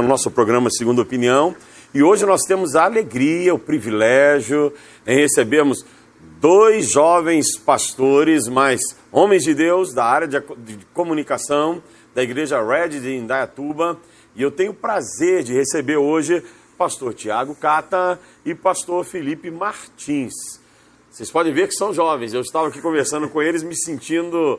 no nosso programa Segunda Opinião. E hoje nós temos a alegria, o privilégio em recebermos dois jovens pastores, mas homens de Deus da área de comunicação da Igreja Red de Indaiatuba. E eu tenho o prazer de receber hoje pastor Tiago Cata e pastor Felipe Martins. Vocês podem ver que são jovens. Eu estava aqui conversando com eles, me sentindo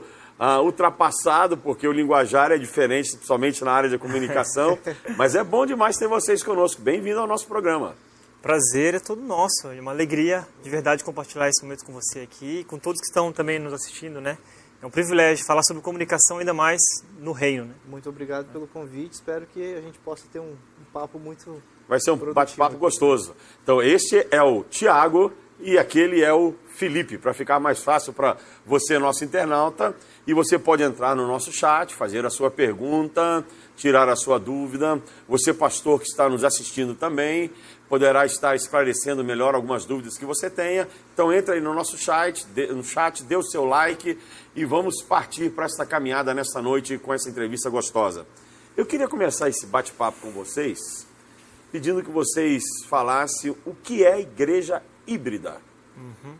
ultrapassado, porque o linguajar é diferente, principalmente na área de comunicação. Mas é bom demais ter vocês conosco. Bem-vindo ao nosso programa. Prazer é todo nosso. É uma alegria, de verdade, compartilhar esse momento com você aqui e com todos que estão também nos assistindo, né? É um privilégio falar sobre comunicação, ainda mais no reino, né? Muito obrigado pelo convite. Espero que a gente possa ter um papo muito... Vai ser um bate-papo gostoso. Então, este é o Tiago e aquele é o Felipe, para ficar mais fácil para você, nosso internauta. E você pode entrar no nosso chat, fazer a sua pergunta, tirar a sua dúvida. Você, pastor, que está nos assistindo também, poderá estar esclarecendo melhor algumas dúvidas que você tenha. Então, entra aí no nosso chat, dê o seu like e vamos partir para esta caminhada nesta noite com essa entrevista gostosa. Eu queria começar esse bate-papo com vocês, pedindo que vocês falassem o que é igreja híbrida. Uhum.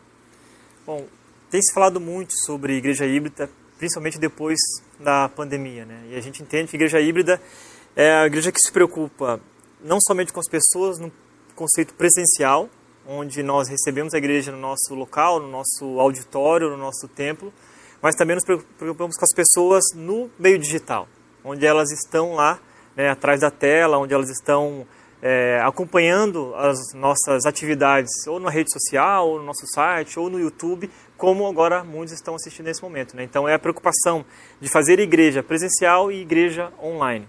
Bom, tem se falado muito sobre igreja híbrida, principalmente depois da pandemia, né? E a gente entende que igreja híbrida é a igreja que se preocupa não somente com as pessoas, no conceito presencial, onde nós recebemos a igreja no nosso local, no nosso auditório, no nosso templo, mas também nos preocupamos com as pessoas no meio digital, onde elas estão lá, né, atrás da tela, onde elas estão... acompanhando as nossas atividades, ou na rede social, ou no nosso site, ou no YouTube, como agora muitos estão assistindo nesse momento, né? Então, é a preocupação de fazer igreja presencial e igreja online.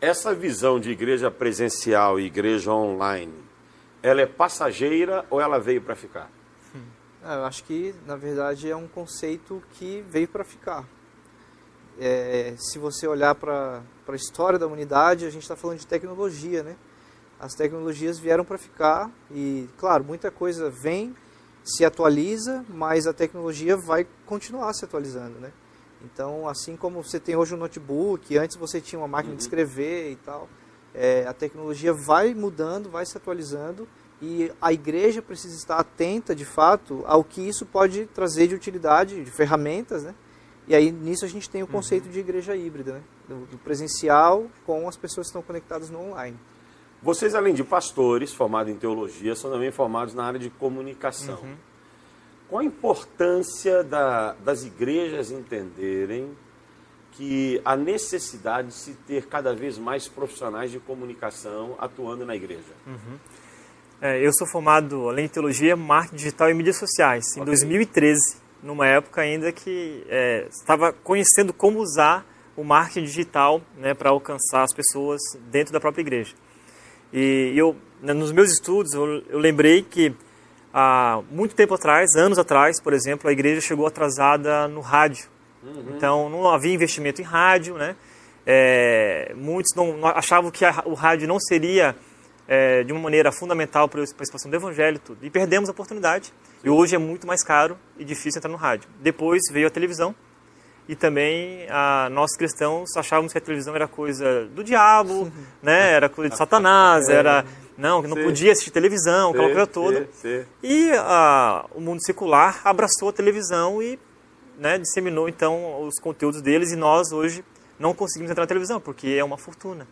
Essa visão de igreja presencial e igreja online, ela é passageira ou ela veio para ficar? Eu acho que, na verdade, é um conceito que veio para ficar. Se você olhar para a história da humanidade, a gente está falando de tecnologia, né? As tecnologias vieram para ficar e, claro, muita coisa vem, se atualiza, mas a tecnologia vai continuar se atualizando, né? Então, assim como você tem hoje um notebook, antes você tinha uma máquina de escrever e tal, a tecnologia vai mudando, vai se atualizando e a igreja precisa estar atenta, de fato, ao que isso pode trazer de utilidade, de ferramentas, né? E aí, nisso, a gente tem o conceito de igreja híbrida, né? Do presencial com as pessoas que estão conectadas no online. Vocês, além de pastores, formados em teologia, são também formados na área de comunicação. Uhum. Qual a importância das igrejas entenderem que há necessidade de se ter cada vez mais profissionais de comunicação atuando na igreja? Uhum. Eu sou formado, além de teologia, marketing digital e mídias sociais. Em 2013, numa época ainda que estava conhecendo como usar o marketing digital, né, para alcançar as pessoas dentro da própria igreja. E eu, nos meus estudos, eu lembrei que há muito tempo atrás, anos atrás, por exemplo, a igreja chegou atrasada no rádio. Uhum. Então, não havia investimento em rádio, né? Muitos não achavam que o rádio não seria de uma maneira fundamental para a participação do evangelho e tudo. E perdemos a oportunidade. Sim. E hoje é muito mais caro e difícil entrar no rádio. Depois veio a televisão. E também nós cristãos achávamos que a televisão era coisa do diabo, né? Era coisa de Satanás, era não podia assistir televisão, aquela coisa toda. E o mundo secular abraçou a televisão e, né, disseminou então os conteúdos deles e nós hoje não conseguimos entrar na televisão porque é uma fortuna.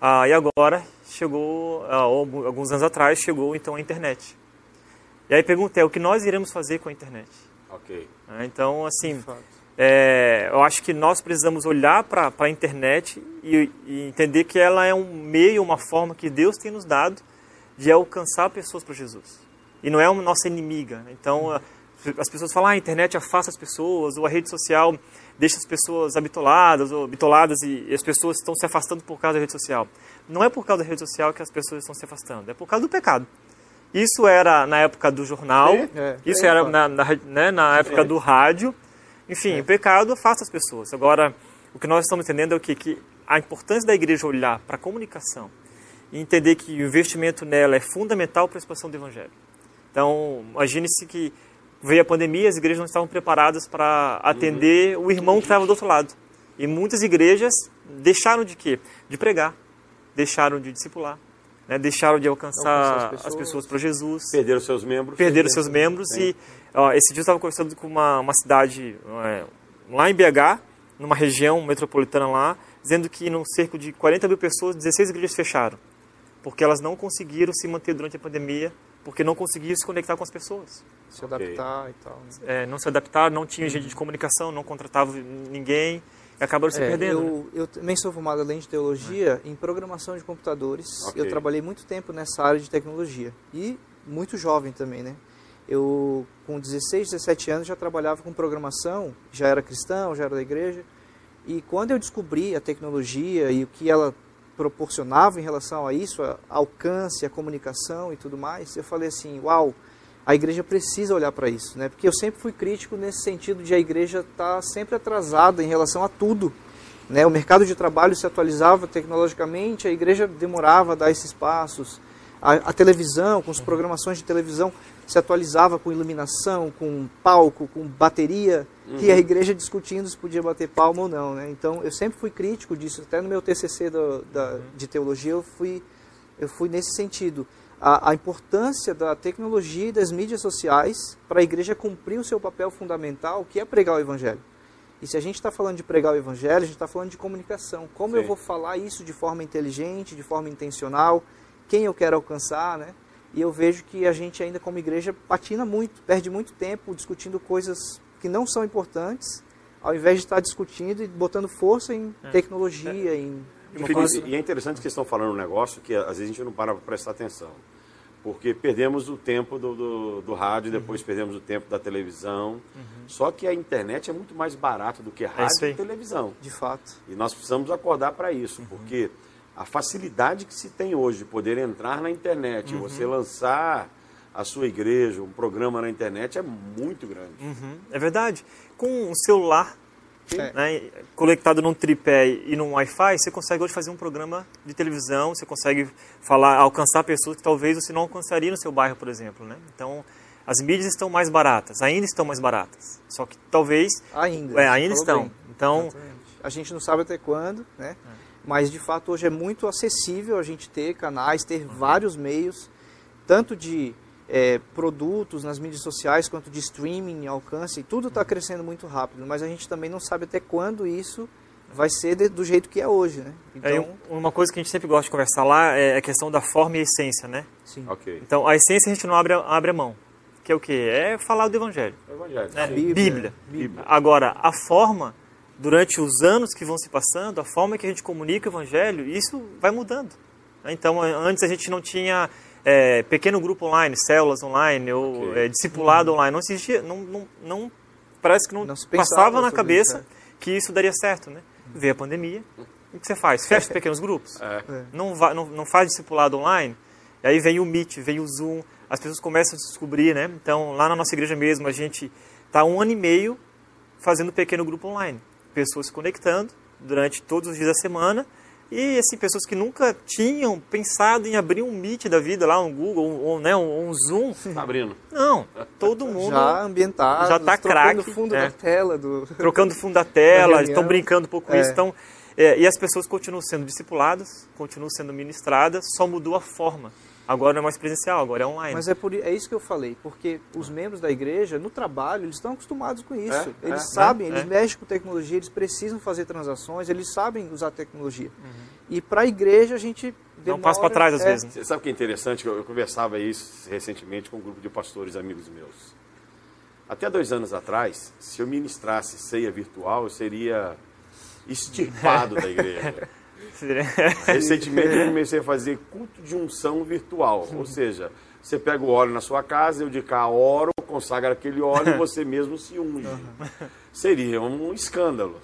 E agora chegou, alguns anos atrás, chegou então a internet. E aí perguntei, o que nós iremos fazer com a internet? Ok. Então, assim... eu acho que nós precisamos olhar para a internet e entender que ela é um meio, uma forma que Deus tem nos dado de alcançar pessoas para Jesus. E não é uma nossa inimiga. Então, as pessoas falam, a internet afasta as pessoas, ou a rede social deixa as pessoas habitoladas, ou bitoladas, e as pessoas estão se afastando por causa da rede social. Não é por causa da rede social que as pessoas estão se afastando, é por causa do pecado. Isso era na época do jornal, isso era na época do rádio. Enfim, o pecado afasta as pessoas. Agora, o que nós estamos entendendo é o quê? Que a importância da igreja olhar para a comunicação e entender que o investimento nela é fundamental para a expansão do evangelho. Então, imagine-se que veio a pandemia, as igrejas não estavam preparadas para atender o irmão que estava do outro lado. E muitas igrejas deixaram de quê? De pregar, deixaram de discipular, né? Deixaram de alcançar as pessoas para Jesus. Perderam seus membros. E ó, esse dia eu estava conversando com uma cidade lá em BH, numa região metropolitana lá, dizendo que em cerca de 40 mil pessoas, 16 igrejas fecharam, porque elas não conseguiram se manter durante a pandemia, porque não conseguiram se conectar com as pessoas. Se adaptar e tal. É, não se adaptar, não tinha gente de comunicação, não contratava ninguém, e acabaram se perdendo. Eu também sou formado, além de teologia, em programação de computadores. Okay. Eu trabalhei muito tempo nessa área de tecnologia. E muito jovem também, né? Eu, com 16, 17 anos, já trabalhava com programação, já era cristão, já era da igreja. E quando eu descobri a tecnologia e o que ela proporcionava em relação a isso, a alcance, a comunicação e tudo mais, eu falei assim, uau, a igreja precisa olhar para isso, né? Porque eu sempre fui crítico nesse sentido de a igreja estar sempre atrasada em relação a tudo, né? O mercado de trabalho se atualizava tecnologicamente, a igreja demorava a dar esses passos, a televisão, com as programações de televisão, se atualizava com iluminação, com palco, com bateria, e a igreja discutindo se podia bater palma ou não, né? Então, eu sempre fui crítico disso, até no meu TCC de teologia eu fui nesse sentido. A importância da tecnologia e das mídias sociais para a igreja cumprir o seu papel fundamental, que é pregar o evangelho. E se a gente está falando de pregar o evangelho, a gente está falando de comunicação. Como eu vou falar isso de forma inteligente, de forma intencional, quem eu quero alcançar, né? E eu vejo que a gente ainda como igreja patina muito, perde muito tempo discutindo coisas que não são importantes, ao invés de estar discutindo e botando força em tecnologia. E é interessante que vocês estão falando um negócio que às vezes a gente não para para prestar atenção, porque perdemos o tempo do rádio, depois perdemos o tempo da televisão, só que a internet é muito mais barata do que rádio e televisão. De fato. E nós precisamos acordar para isso, porque a facilidade que se tem hoje de poder entrar na internet, você lançar a sua igreja, um programa na internet é muito grande. É verdade. Com um celular né, conectado num tripé e num Wi-Fi, você consegue hoje fazer um programa de televisão, você consegue falar, alcançar pessoas que talvez você não alcançaria no seu bairro, por exemplo, né? Então, as mídias estão mais baratas, ainda estão mais baratas. Só que talvez... Ainda estão. Bem. Então, a gente não sabe até quando, né? Mas, de fato, hoje é muito acessível a gente ter canais, ter vários meios, tanto de produtos nas mídias sociais, quanto de streaming, alcance, tudo está crescendo muito rápido. Mas a gente também não sabe até quando isso vai ser do jeito que é hoje, né? Então... Uma coisa que a gente sempre gosta de conversar lá é a questão da forma e a essência, né? Sim. Okay. Então, a essência a gente não abre a mão, que é o quê? É falar do Evangelho. Né? Bíblia. Agora, a forma... Durante os anos que vão se passando, a forma que a gente comunica o Evangelho, isso vai mudando. Então, antes a gente não tinha pequeno grupo online, células online, ou discipulado online. Não existia, não parece que não passava na cabeça que isso daria certo, né? Veio a pandemia, o que você faz? Fecha pequenos grupos, não faz discipulado online, e aí vem o Meet, vem o Zoom, as pessoas começam a se descobrir, né? Então, lá na nossa igreja mesmo, a gente está 1 ano e meio fazendo pequeno grupo online. Pessoas se conectando durante todos os dias da semana e, assim, pessoas que nunca tinham pensado em abrir um Meet da vida lá, um Google, né, um Zoom. Tá abrindo. Não, todo mundo... Já ambientado, já tá craque, trocando o fundo da tela. Trocando o fundo da tela, estão brincando um pouco com isso. Então, e as pessoas continuam sendo discipuladas, continuam sendo ministradas, só mudou a forma. Agora não é mais presencial, agora é online. Mas é isso que eu falei, porque os membros da igreja, no trabalho, eles estão acostumados com isso. Eles sabem, eles mexem com tecnologia, eles precisam fazer transações, eles sabem usar tecnologia. E para a igreja a gente... Não passa para trás às vezes. Né? Você sabe o que é interessante? Eu conversava isso recentemente com um grupo de pastores amigos meus. Até 2 anos atrás, se eu ministrasse ceia virtual, eu seria extirpado da igreja. Recentemente eu comecei a fazer culto de unção virtual, ou seja, você pega o óleo na sua casa, eu de cá oro, consagra aquele óleo e você mesmo se unge. Seria um escândalo.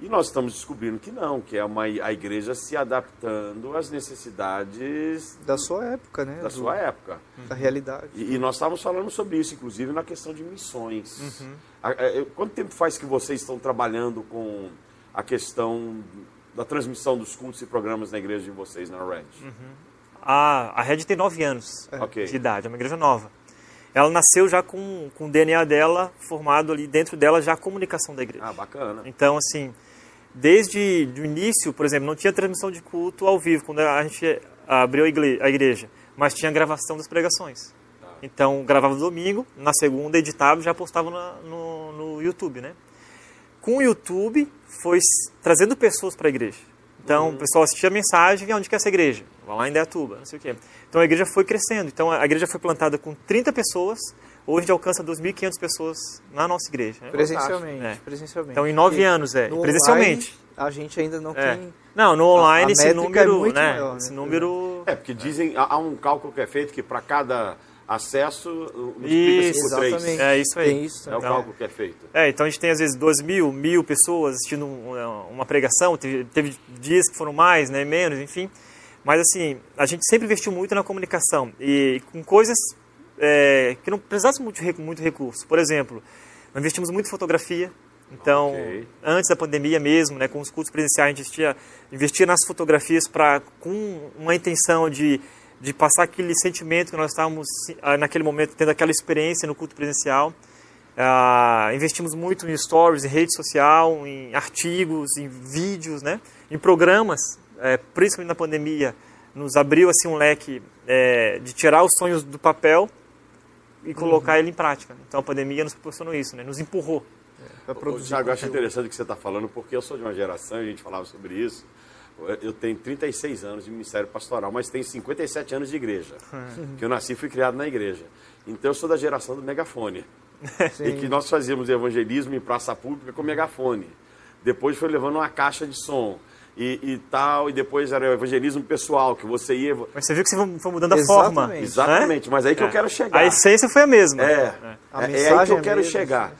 E nós estamos descobrindo que não, que é a igreja se adaptando às necessidades... Da sua época, né? Da sua época. Da realidade. E nós estávamos falando sobre isso, inclusive, na questão de missões. Quanto tempo faz que vocês estão trabalhando com a questão... da transmissão dos cultos e programas na igreja de vocês, na Red? A Red tem 9 anos de idade, é uma igreja nova. Ela nasceu já com o DNA dela formado ali dentro dela, já a comunicação da igreja. Ah, bacana. Então, assim, desde o início, por exemplo, não tinha transmissão de culto ao vivo quando a gente abriu a igreja, mas tinha gravação das pregações. Então, gravava no domingo, na segunda editava e já postava no YouTube, né? Com o YouTube, foi trazendo pessoas para a igreja. Então, o pessoal assistia a mensagem, onde que é essa igreja? Vai lá em Indaiatuba, não sei o quê. Então, a igreja foi crescendo. Então, a igreja foi plantada com 30 pessoas, hoje alcança 2.500 pessoas na nossa igreja. Né? Presencialmente, é. Presencialmente. Então, em 9 anos, é. Presencialmente. Online, a gente ainda não tem... Não, no online esse número... É muito maior, né? Esse número... É, porque dizem... Há um cálculo que é feito que para cada... acesso, multiplica-se por 3. É isso aí. Tem isso, é o cálculo que é feito. É, então a gente tem às vezes 2.000 pessoas assistindo uma pregação, teve dias que foram mais, né, menos, enfim. Mas assim, a gente sempre investiu muito na comunicação e com coisas que não precisassem muito recurso. Por exemplo, nós investimos muito em fotografia. Então, antes da pandemia mesmo, né, com os cultos presenciais, a gente investia nas fotografias com uma intenção de passar aquele sentimento que nós estávamos, naquele momento, tendo aquela experiência no culto presencial. Investimos muito em stories, em rede social, em artigos, em vídeos, né? Em programas, principalmente na pandemia, nos abriu assim, um leque de tirar os sonhos do papel e colocar ele em prática. Então a pandemia nos proporcionou isso, né? Nos empurrou. Tiago, eu acho interessante o que você está falando, porque eu sou de uma geração, a gente falava sobre isso. Eu tenho 36 anos de ministério pastoral, mas tenho 57 anos de igreja. Que eu nasci e fui criado na igreja. Então, eu sou da geração do megafone. Sim. E que nós fazíamos evangelismo em praça pública com megafone. Depois foi levando uma caixa de som e tal, e depois era o evangelismo pessoal, que você ia... Mas você viu que você foi mudando a forma. Exatamente, mas aí que eu quero chegar. A essência foi a mesma. É aí que eu quero chegar.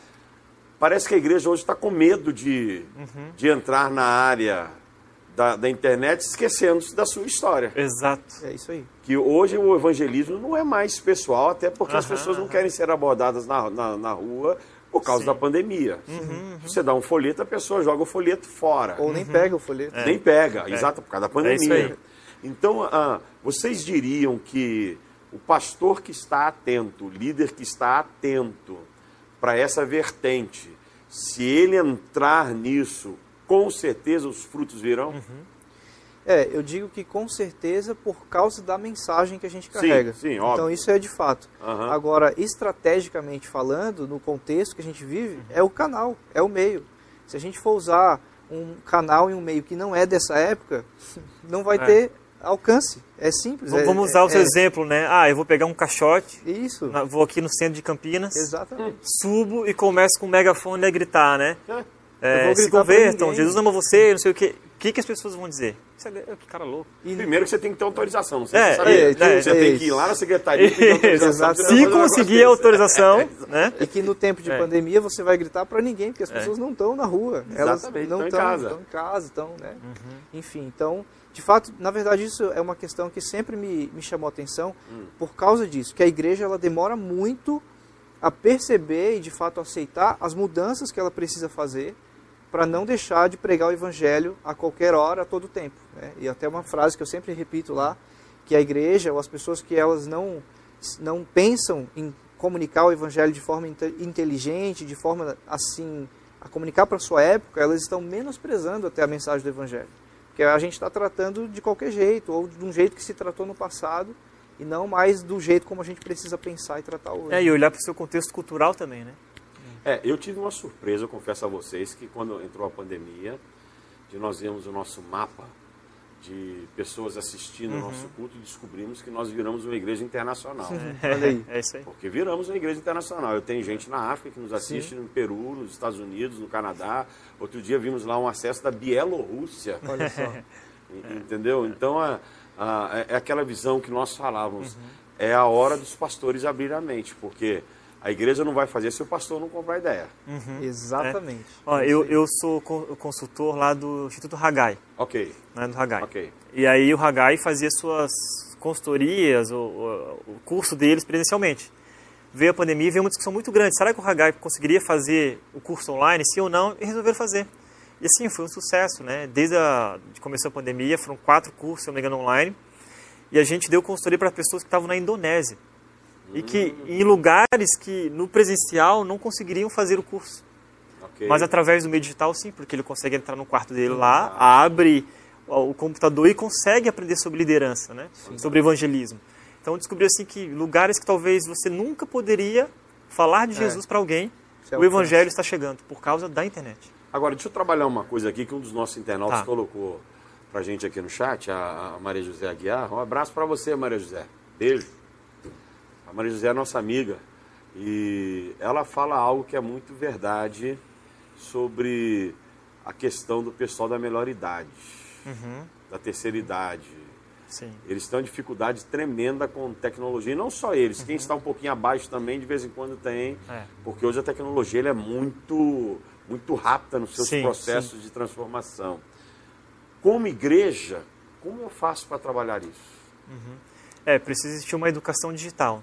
Parece que a igreja hoje está com medo de entrar na área... Da internet, esquecendo-se da sua história. Exato. É isso aí. Que hoje o evangelismo não é mais pessoal, até porque as pessoas não querem ser abordadas na rua por causa da pandemia. Você dá um folheto, a pessoa joga o folheto fora. Ou nem pega o folheto. Nem pega, exato, por causa da pandemia. É isso aí. Então, vocês diriam que o pastor que está atento, o líder que está atento para essa vertente, se ele entrar nisso... Com certeza os frutos virão? Eu digo que com certeza por causa da mensagem que a gente carrega. Sim, óbvio. Então isso é de fato. Agora, estrategicamente falando, no contexto que a gente vive, é o canal, é o meio. Se a gente for usar um canal e um meio que não é dessa época, não vai ter alcance. É simples. Vamos usar o seu exemplo, né? Eu vou pegar um caixote, isso. Vou aqui no centro de Campinas, exatamente. Subo e começo com o megafone a gritar, né? Se convertam, Jesus ama você, não sei o quê. O que as pessoas vão dizer? Que cara louco. Primeiro que você tem que ter autorização, não sei se você sabe. Você tem que ir lá na secretaria e pedir autorização. Se conseguir a autorização, né? E que no tempo de pandemia você vai gritar para ninguém, porque as pessoas não estão na rua. Exatamente, elas não estão em casa, estão, né? Enfim, então, de fato, na verdade, isso é uma questão que sempre me chamou a atenção por causa disso, que a igreja ela demora muito a perceber e, de fato, aceitar as mudanças que ela precisa fazer para não deixar de pregar o evangelho a qualquer hora, a todo tempo. Né? E até uma frase que eu sempre repito lá, que a igreja, ou as pessoas que elas não pensam em comunicar o evangelho de forma inteligente, de forma assim, a comunicar para a sua época, elas estão menosprezando até a mensagem do evangelho. Porque a gente está tratando de qualquer jeito, ou de um jeito que se tratou no passado, e não mais do jeito como a gente precisa pensar e tratar hoje. E olhar para o seu contexto cultural também, né? Eu tive uma surpresa, eu confesso a vocês, que quando entrou a pandemia, nós vimos o nosso mapa de pessoas assistindo o nosso culto e descobrimos que nós viramos uma igreja internacional. Olha aí. É isso aí. Porque viramos uma igreja internacional. Eu tenho gente na África que nos assiste, no Peru, nos Estados Unidos, no Canadá. Outro dia vimos lá um acesso da Bielorrússia. Olha só. Entendeu? Então, é aquela visão que nós falávamos. É a hora dos pastores abrir a mente, porque... A igreja não vai fazer se o pastor não comprar ideia. Exatamente. Olha, eu sou consultor lá do Instituto Haggai. Ok. Né, do Haggai. Ok. E aí o Haggai fazia suas consultorias, o curso deles presencialmente. Veio a pandemia e veio uma discussão muito grande. Será que o Haggai conseguiria fazer o curso online, sim ou não? E resolveram fazer. E assim, foi um sucesso, né? Desde que começou a pandemia, foram 4 cursos, se não me engano, online. E a gente deu consultoria para pessoas que estavam na Indonésia. E que em lugares que no presencial não conseguiriam fazer o curso. Okay. Mas através do meio digital, sim, porque ele consegue entrar no quarto dele lá, abre o computador e consegue aprender sobre liderança, né? Sim. Sobre evangelismo. Então, descobriu assim que lugares que talvez você nunca poderia falar de Jesus para alguém, o evangelho está chegando por causa da internet. Agora, deixa eu trabalhar uma coisa aqui que um dos nossos internautas colocou para a gente aqui no chat, a Maria José Aguiar. Um abraço para você, Maria José. Beijo. A Maria José é nossa amiga e ela fala algo que é muito verdade sobre a questão do pessoal da melhor idade, da terceira idade. Sim. Eles estão em dificuldade tremenda com tecnologia, e não só eles, quem está um pouquinho abaixo também, de vez em quando tem, porque hoje a tecnologia ela é muito rápida nos seus processos de transformação. Como igreja, como eu faço para trabalhar isso? Precisa existir uma educação digital,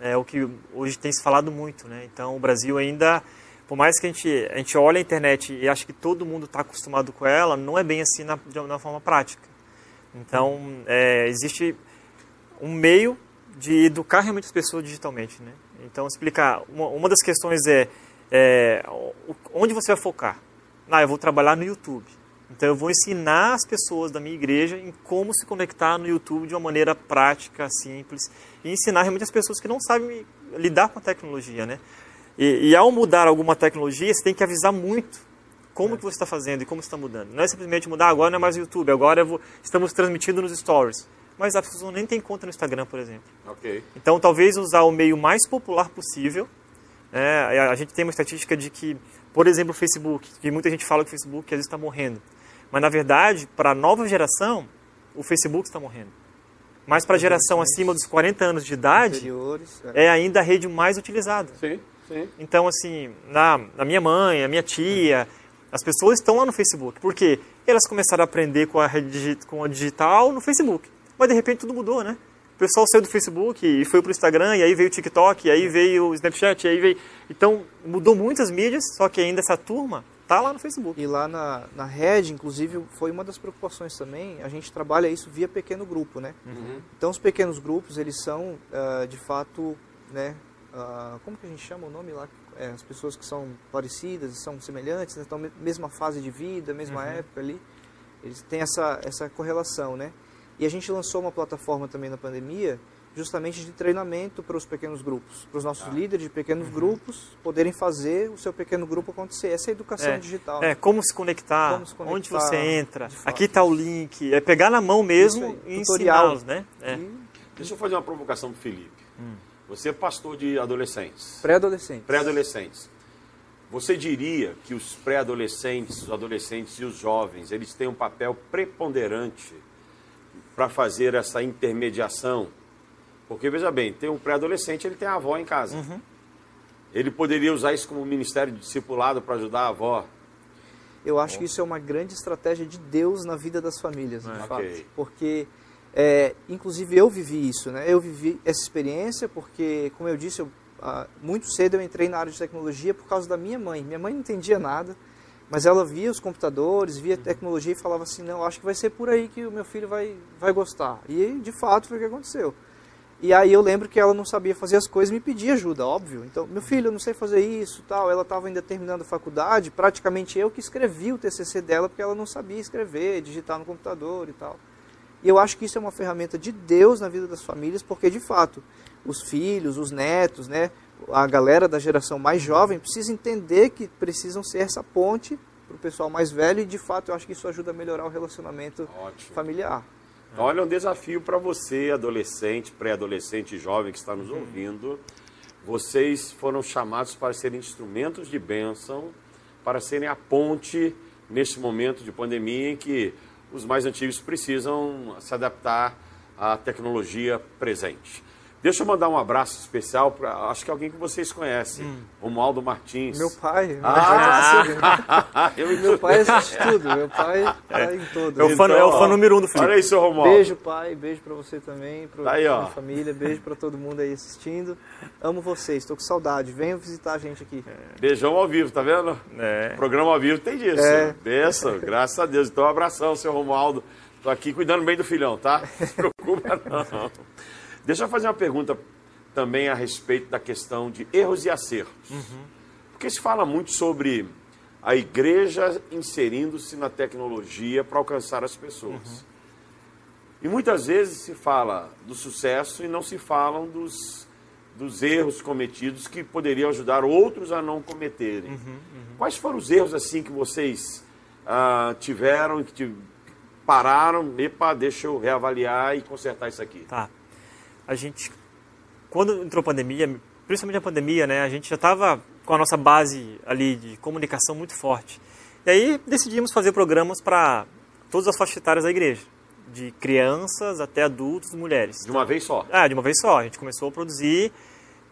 é o que hoje tem se falado muito, né? Então o Brasil ainda, por mais que a gente olhe a internet e ache que todo mundo está acostumado com ela, não é bem assim na forma prática. Então, existe um meio de educar realmente as pessoas digitalmente, né? Então, explicar. Uma das questões é onde você vai focar? Eu vou trabalhar no YouTube. Então, eu vou ensinar as pessoas da minha igreja em como se conectar no YouTube de uma maneira prática, simples. E ensinar realmente as pessoas que não sabem lidar com a tecnologia, né? E ao mudar alguma tecnologia, você tem que avisar muito. Como que você está fazendo e como está mudando. Não é simplesmente mudar, agora não é mais o YouTube, agora estamos transmitindo nos stories. Mas a pessoa nem tem conta no Instagram, por exemplo. Okay. Então, talvez usar o meio mais popular possível. A gente tem uma estatística de que, por exemplo, o Facebook, que muita gente fala que o Facebook às vezes está morrendo. Mas, na verdade, para a nova geração, o Facebook está morrendo. Mas para a geração acima dos 40 anos de idade, é ainda a rede mais utilizada. Sim, sim. Então, assim, a minha mãe, a minha tia... As pessoas estão lá no Facebook, porque elas começaram a aprender com a digital no Facebook. Mas, de repente, tudo mudou, né? O pessoal saiu do Facebook e foi para o Instagram, e aí veio o TikTok, e aí veio o Snapchat, e aí veio... Então, mudou muitas mídias, só que ainda essa turma está lá no Facebook. E lá na rede, inclusive, foi uma das preocupações também. A gente trabalha isso via pequeno grupo, né? Então, os pequenos grupos, eles são, de fato, né... como que a gente chama o nome lá? As pessoas que são parecidas, são semelhantes, né? Estão na mesma fase de vida, mesma época ali, eles têm essa correlação, né? E a gente lançou uma plataforma também na pandemia, justamente de treinamento para os pequenos grupos, para os nossos líderes de pequenos grupos poderem fazer o seu pequeno grupo acontecer. Essa é a educação digital. Né? Como se conectar, onde você entra, aqui está o link, é pegar na mão mesmo e ensiná-los, né? Deixa eu fazer uma provocação do Felipe. Você é pastor de adolescentes. Pré-adolescentes. Pré-adolescentes. Você diria que os pré-adolescentes, os adolescentes e os jovens, eles têm um papel preponderante para fazer essa intermediação? Porque, veja bem, tem um pré-adolescente, ele tem a avó em casa. Ele poderia usar isso como ministério de discipulado para ajudar a avó? Eu acho que isso é uma grande estratégia de Deus na vida das famílias, de fato. Porque... inclusive eu vivi isso, né? Eu vivi essa experiência porque, como eu disse, muito cedo eu entrei na área de tecnologia por causa da minha mãe. Minha mãe não entendia nada, mas ela via os computadores, via a tecnologia e falava assim, não, acho que vai ser por aí que o meu filho vai gostar. E, de fato, foi o que aconteceu. E aí eu lembro que ela não sabia fazer as coisas e me pedia ajuda, óbvio. Então, meu filho, eu não sei fazer isso, tal. Ela estava ainda terminando a faculdade, praticamente eu que escrevi o TCC dela porque ela não sabia escrever, digitar no computador e tal. E eu acho que isso é uma ferramenta de Deus na vida das famílias, porque, de fato, os filhos, os netos, né, a galera da geração mais jovem precisa entender que precisam ser essa ponte para o pessoal mais velho e, de fato, eu acho que isso ajuda a melhorar o relacionamento familiar. Então, olha, um desafio para você, adolescente, pré-adolescente e jovem que está nos ouvindo. Vocês foram chamados para serem instrumentos de bênção, para serem a ponte neste momento de pandemia em que os mais antigos precisam se adaptar à tecnologia presente. Deixa eu mandar um abraço especial para, acho que alguém que vocês conhecem, Romualdo Martins. Meu pai. Meu pai assiste tudo, meu pai está em todo. É o fã número 1 do Felipe. Olha aí, seu Romualdo. Beijo, pai, beijo para você também, para minha família, beijo para todo mundo aí assistindo. Amo vocês, estou com saudade, venham visitar a gente aqui. Beijão ao vivo, tá vendo? Programa ao vivo tem disso. Benção, graças a Deus. Então, um abração, seu Romualdo. Estou aqui cuidando bem do filhão, tá? Não se preocupa, não. Deixa eu fazer uma pergunta também a respeito da questão de erros e acertos. Porque se fala muito sobre a igreja inserindo-se na tecnologia para alcançar as pessoas. Uhum. E muitas vezes se fala do sucesso e não se falam dos erros cometidos que poderiam ajudar outros a não cometerem. Uhum, uhum. Quais foram os erros assim que vocês tiveram, que pararam, epa, deixa eu reavaliar e consertar isso aqui? Tá. A gente, quando entrou a pandemia, principalmente a pandemia, né, a gente já estava com a nossa base ali de comunicação muito forte. E aí decidimos fazer programas para todas as faixas etárias da igreja. De crianças até adultos, mulheres. De uma vez só? Ah, de uma vez só. A gente começou a produzir,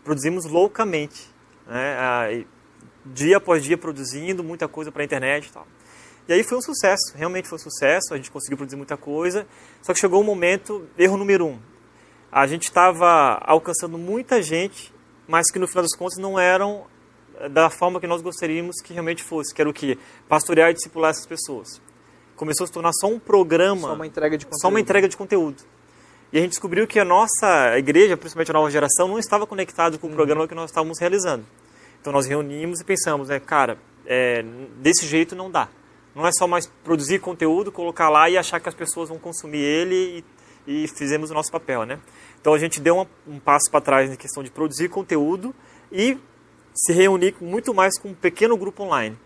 produzimos loucamente, né? Dia após dia produzindo muita coisa para a internet e tal. E aí foi um sucesso, realmente foi um sucesso, a gente conseguiu produzir muita coisa, só que chegou um momento, erro número um, a gente estava alcançando muita gente, mas que no final das contas não eram da forma que nós gostaríamos que realmente fosse, que era o quê? Pastorear e discipular essas pessoas. Começou a se tornar só um programa, só uma entrega de conteúdo. E a gente descobriu que a nossa igreja, principalmente a nova geração, não estava conectada com o programa que nós estávamos realizando. Então nós reunimos e pensamos, né, cara, desse jeito não dá. Não é só mais produzir conteúdo, colocar lá e achar que as pessoas vão consumir ele e fizemos o nosso papel, né? Então a gente deu um passo para trás na questão de produzir conteúdo e se reunir muito mais com um pequeno grupo online.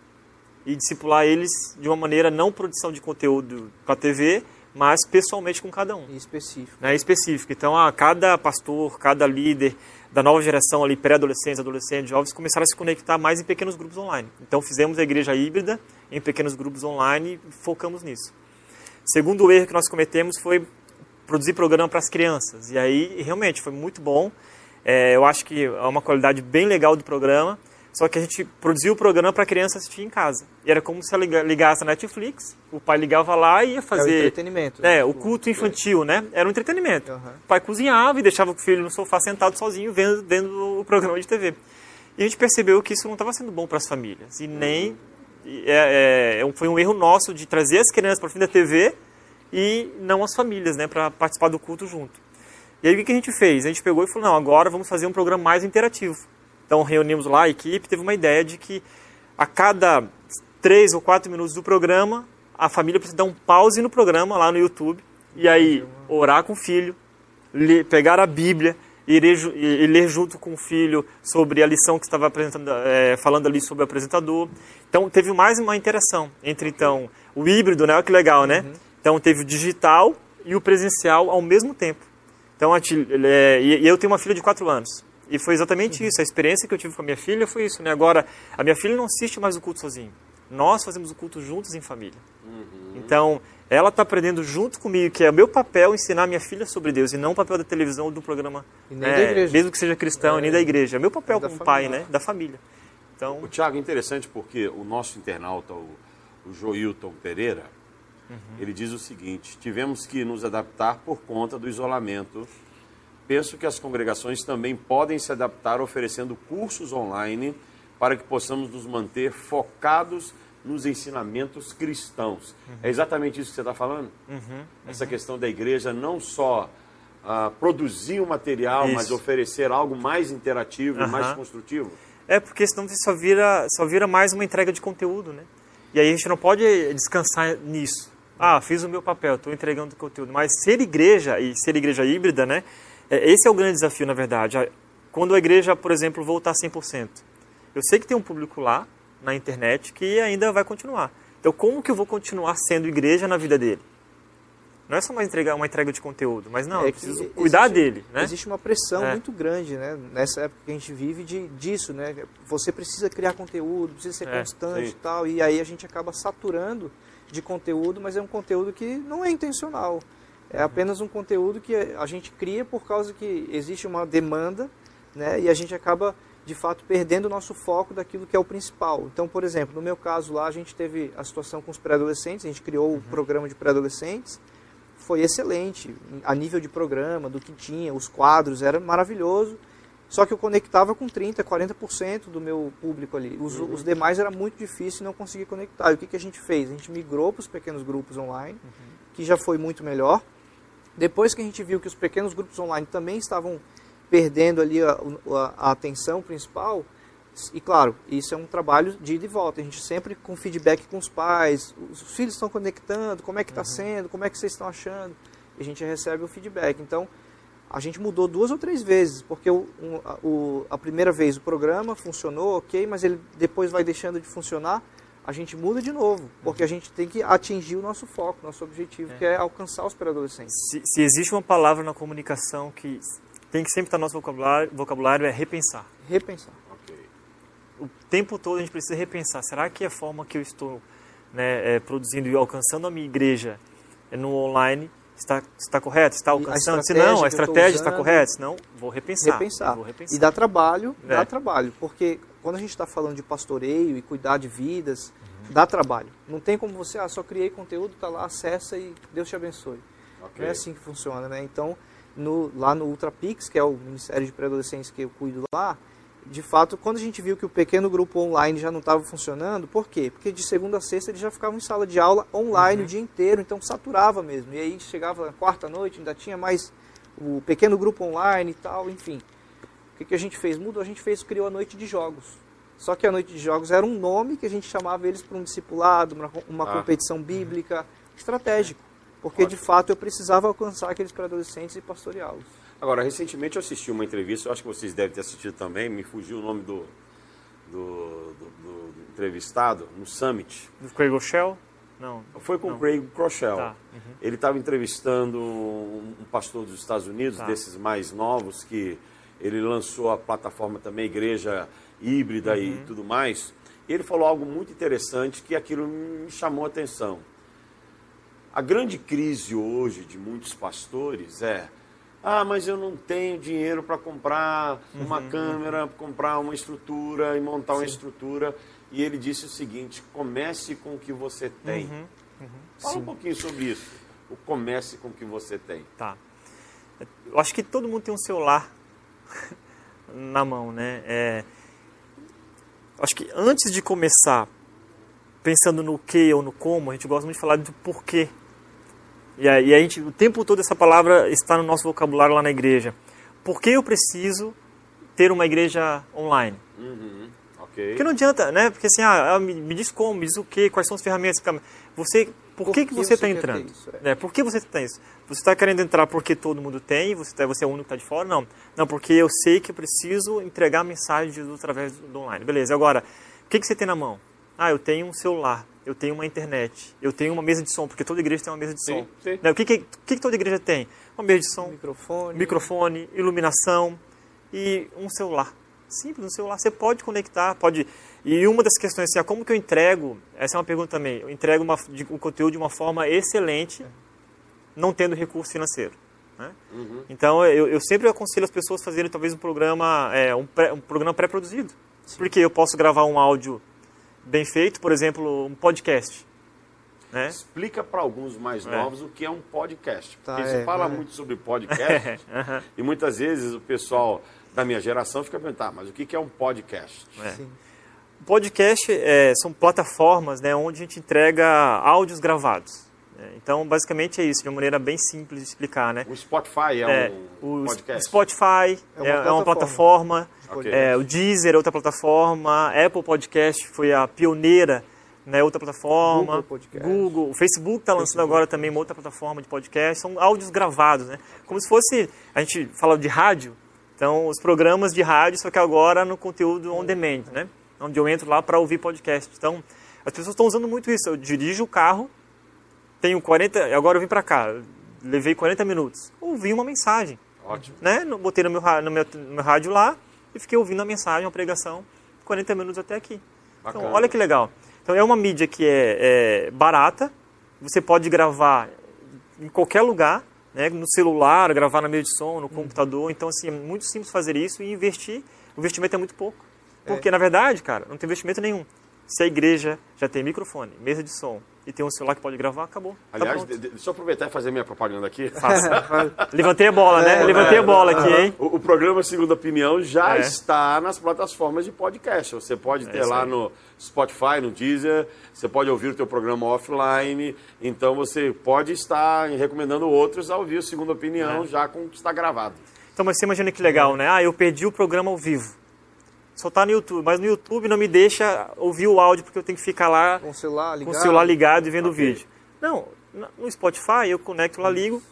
E discipular eles de uma maneira não produção de conteúdo para a TV, mas pessoalmente com cada um. Específico. Né? Específico. Então, cada pastor, cada líder da nova geração, ali pré-adolescentes, adolescentes, jovens, começaram a se conectar mais em pequenos grupos online. Então, fizemos a igreja híbrida em pequenos grupos online e focamos nisso. Segundo erro que nós cometemos foi produzir programa para as crianças. E aí, realmente, foi muito bom. Eu acho que é uma qualidade bem legal do programa. Só que a gente produziu o programa para a criança assistir em casa. E era como se ela ligasse a Netflix, o pai ligava lá e ia fazer... Era o entretenimento. O culto infantil, né? Era um entretenimento. Uhum. O pai cozinhava e deixava o filho no sofá sentado sozinho, vendo o programa de TV. E a gente percebeu que isso não estava sendo bom para as famílias. E nem... foi um erro nosso de trazer as crianças para o fim da TV e não as famílias, né? Para participar do culto junto. E aí o que a gente fez? A gente pegou e falou, não, agora vamos fazer um programa mais interativo. Então, reunimos lá a equipe, teve uma ideia de que a cada 3 ou 4 minutos do programa, a família precisa dar um pause no programa lá no YouTube, e aí orar com o filho, pegar a Bíblia e ler junto com o filho sobre a lição que estava falando ali sobre o apresentador. Então, teve mais uma interação entre, então, o híbrido, né? Olha que legal, né? Uhum. Então, teve o digital e o presencial ao mesmo tempo. Então, eu tenho uma filha de 4 anos. E foi exatamente isso, a experiência que eu tive com a minha filha foi isso, né? Agora, a minha filha não assiste mais o culto sozinha, nós fazemos o culto juntos em família. Uhum. Então, ela está aprendendo junto comigo, que é o meu papel ensinar a minha filha sobre Deus, e não o papel da televisão ou do programa, e nem da igreja. Mesmo que seja cristão, nem da igreja. É o meu papel como pai, né? Da família. Então... O Tiago, é interessante porque o nosso internauta, o Joilton Pereira, ele diz o seguinte, tivemos que nos adaptar por conta do isolamento. Penso que as congregações também podem se adaptar oferecendo cursos online para que possamos nos manter focados nos ensinamentos cristãos. Uhum. É exatamente isso que você está falando? Uhum. Essa questão da igreja não só produzir o material, isso. Mas oferecer algo mais interativo, mais construtivo. É, porque senão você só vira mais uma entrega de conteúdo, né? E aí a gente não pode descansar nisso. Ah, fiz o meu papel, estou entregando conteúdo. Mas ser igreja, e ser igreja híbrida, né? Esse é o grande desafio, na verdade. Quando a igreja, por exemplo, voltar 100%, eu sei que tem um público lá, na internet, que ainda vai continuar. Então, como que eu vou continuar sendo igreja na vida dele? Não é só uma entrega de conteúdo, mas não, eu preciso cuidar dele, né? Existe uma pressão muito grande, né? Nessa época que a gente vive disso, né? Você precisa criar conteúdo, precisa ser constante e tal, e aí a gente acaba saturando de conteúdo, mas é um conteúdo que não é intencional. É apenas um conteúdo que a gente cria por causa que existe uma demanda, né? E a gente acaba, de fato, perdendo o nosso foco daquilo que é o principal. Então, por exemplo, no meu caso lá, a gente teve a situação com os pré-adolescentes, a gente criou o programa de pré-adolescentes, foi excelente, a nível de programa, do que tinha, os quadros, era maravilhoso, só que eu conectava com 30%, 40% do meu público ali. Os demais era muito difícil e não conseguia conectar. E o que a gente fez? A gente migrou para os pequenos grupos online, que já foi muito melhor. Depois que a gente viu que os pequenos grupos online também estavam perdendo ali a atenção principal, E claro, isso é um trabalho de ida e volta. A gente sempre com feedback com os pais. Os filhos estão conectando, como é que está sendo, como é que vocês estão achando. E a gente recebe o feedback. Então, a gente mudou 2 ou 3 vezes, porque a primeira vez o programa funcionou, ok, mas ele depois vai deixando de funcionar. A gente muda de novo, porque a gente tem que atingir o nosso foco, nosso objetivo, que é alcançar os pré-adolescentes. Se existe uma palavra na comunicação que tem que sempre estar no nosso vocabulário, é repensar. Repensar. Okay. O tempo todo a gente precisa repensar. Será que a forma que eu estou produzindo e alcançando a minha igreja no online está correta? Está alcançando? Se não, a estratégia está correta? Se não, vou repensar. E dá trabalho, porque... Quando a gente está falando de pastoreio e cuidar de vidas, dá trabalho. Não tem como você, só criei conteúdo, está lá, acessa e Deus te abençoe. Okay. Não é assim que funciona, né? Então, lá no Ultrapix, que é o Ministério de Pré-Adolescência que eu cuido lá, de fato, quando a gente viu que o pequeno grupo online já não estava funcionando, por quê? Porque de segunda a sexta eles já ficavam em sala de aula online o dia inteiro, então saturava mesmo. E aí chegava na quarta-noite, ainda tinha mais o pequeno grupo online e tal, enfim... O que a gente fez? Mudou, a gente criou a noite de jogos. Só que a noite de jogos era um nome que a gente chamava eles para um discipulado, uma competição bíblica, estratégico. Porque, de fato, eu precisava alcançar aqueles pré-adolescentes e pastoreá-los. Agora, recentemente eu assisti uma entrevista, eu acho que vocês devem ter assistido também, me fugiu o nome do entrevistado, no Summit. Do Craig Groeschel? Não. Foi com o Craig Groeschel. Tá. Ele estava entrevistando um pastor dos Estados Unidos, desses mais novos que... Ele lançou a plataforma também, Igreja Híbrida e tudo mais. E ele falou algo muito interessante, que aquilo me chamou a atenção. A grande crise hoje de muitos pastores é... Ah, mas eu não tenho dinheiro para comprar uma câmera, comprar uma estrutura e montar uma estrutura. E ele disse o seguinte, comece com o que você tem. Fala um pouquinho sobre isso. O comece com o que você tem. Tá. Eu acho que todo mundo tem um celular na mão, acho que antes de começar pensando no que ou no como, a gente gosta muito de falar do porquê. E aí a gente, o tempo todo, essa palavra está no nosso vocabulário lá na igreja. Por que eu preciso ter uma igreja online? Okay. Porque não adianta, porque assim, me diz como, me diz o que, quais são as ferramentas. Você, por que você está entrando? Por que você tem isso? Você está querendo entrar porque todo mundo tem, você é o único que está de fora? Não. Não, porque eu sei que eu preciso entregar a mensagem de Jesus através do online. Beleza, agora, o que você tem na mão? Eu tenho um celular, eu tenho uma internet, eu tenho uma mesa de som, porque toda igreja tem uma mesa de som. Sim. O que toda igreja tem? Uma mesa de som, microfone, iluminação e um celular. Simples, no celular você pode conectar, pode... E uma das questões é como que eu entrego, essa é uma pergunta também, eu entrego o conteúdo de uma forma excelente, não tendo recurso financeiro. Então, eu sempre aconselho as pessoas a fazerem talvez um programa um programa pré-produzido, porque eu posso gravar um áudio bem feito, por exemplo, um podcast. Explica para alguns mais novos o que é um podcast, porque se fala muito sobre podcast e muitas vezes o pessoal... da minha geração, fica a perguntar, mas o que é um podcast? Podcast são plataformas onde a gente entrega áudios gravados. Então, basicamente é isso, de uma maneira bem simples de explicar. O Spotify um podcast? O Spotify uma plataforma, o Deezer é outra plataforma, a Apple Podcast foi a pioneira, outra plataforma, Google, o Facebook está lançando agora também uma outra plataforma de podcast, são áudios gravados. Como se fosse, a gente fala de rádio, então, os programas de rádio, só que agora no conteúdo on demand, onde eu entro lá para ouvir podcast. Então, as pessoas estão usando muito isso. Eu dirijo o carro, tenho 40... Agora eu vim para cá, levei 40 minutos. Ouvi uma mensagem. Ótimo. Botei no meu rádio lá e fiquei ouvindo a mensagem, uma pregação, 40 minutos até aqui. Bacana. Então, olha que legal. Então, é uma mídia que é barata, você pode gravar em qualquer lugar, no celular, gravar na mesa de som, no computador. Então, assim, é muito simples fazer isso e investir. O investimento é muito pouco. Porque, na verdade, cara, não tem investimento nenhum. Se a igreja já tem microfone, mesa de som e tem um celular que pode gravar, acabou. Aliás, deixa eu aproveitar e fazer minha propaganda aqui. Faça. Levantei a bola, Levantei a bola aqui, hein? O programa Segunda Opinião já está nas plataformas de podcast. Você pode ter lá no Spotify, no Deezer, você pode ouvir o teu programa offline. Então, você pode estar recomendando outros a ouvir o Segunda Opinião já com o que está gravado. Então, mas você imagina que legal, né? Eu perdi o programa ao vivo. só tá no YouTube, mas no YouTube não me deixa ouvir o áudio porque eu tenho que ficar lá com o celular ligado, e vendo o vídeo. Não, no Spotify eu conecto lá, ligo,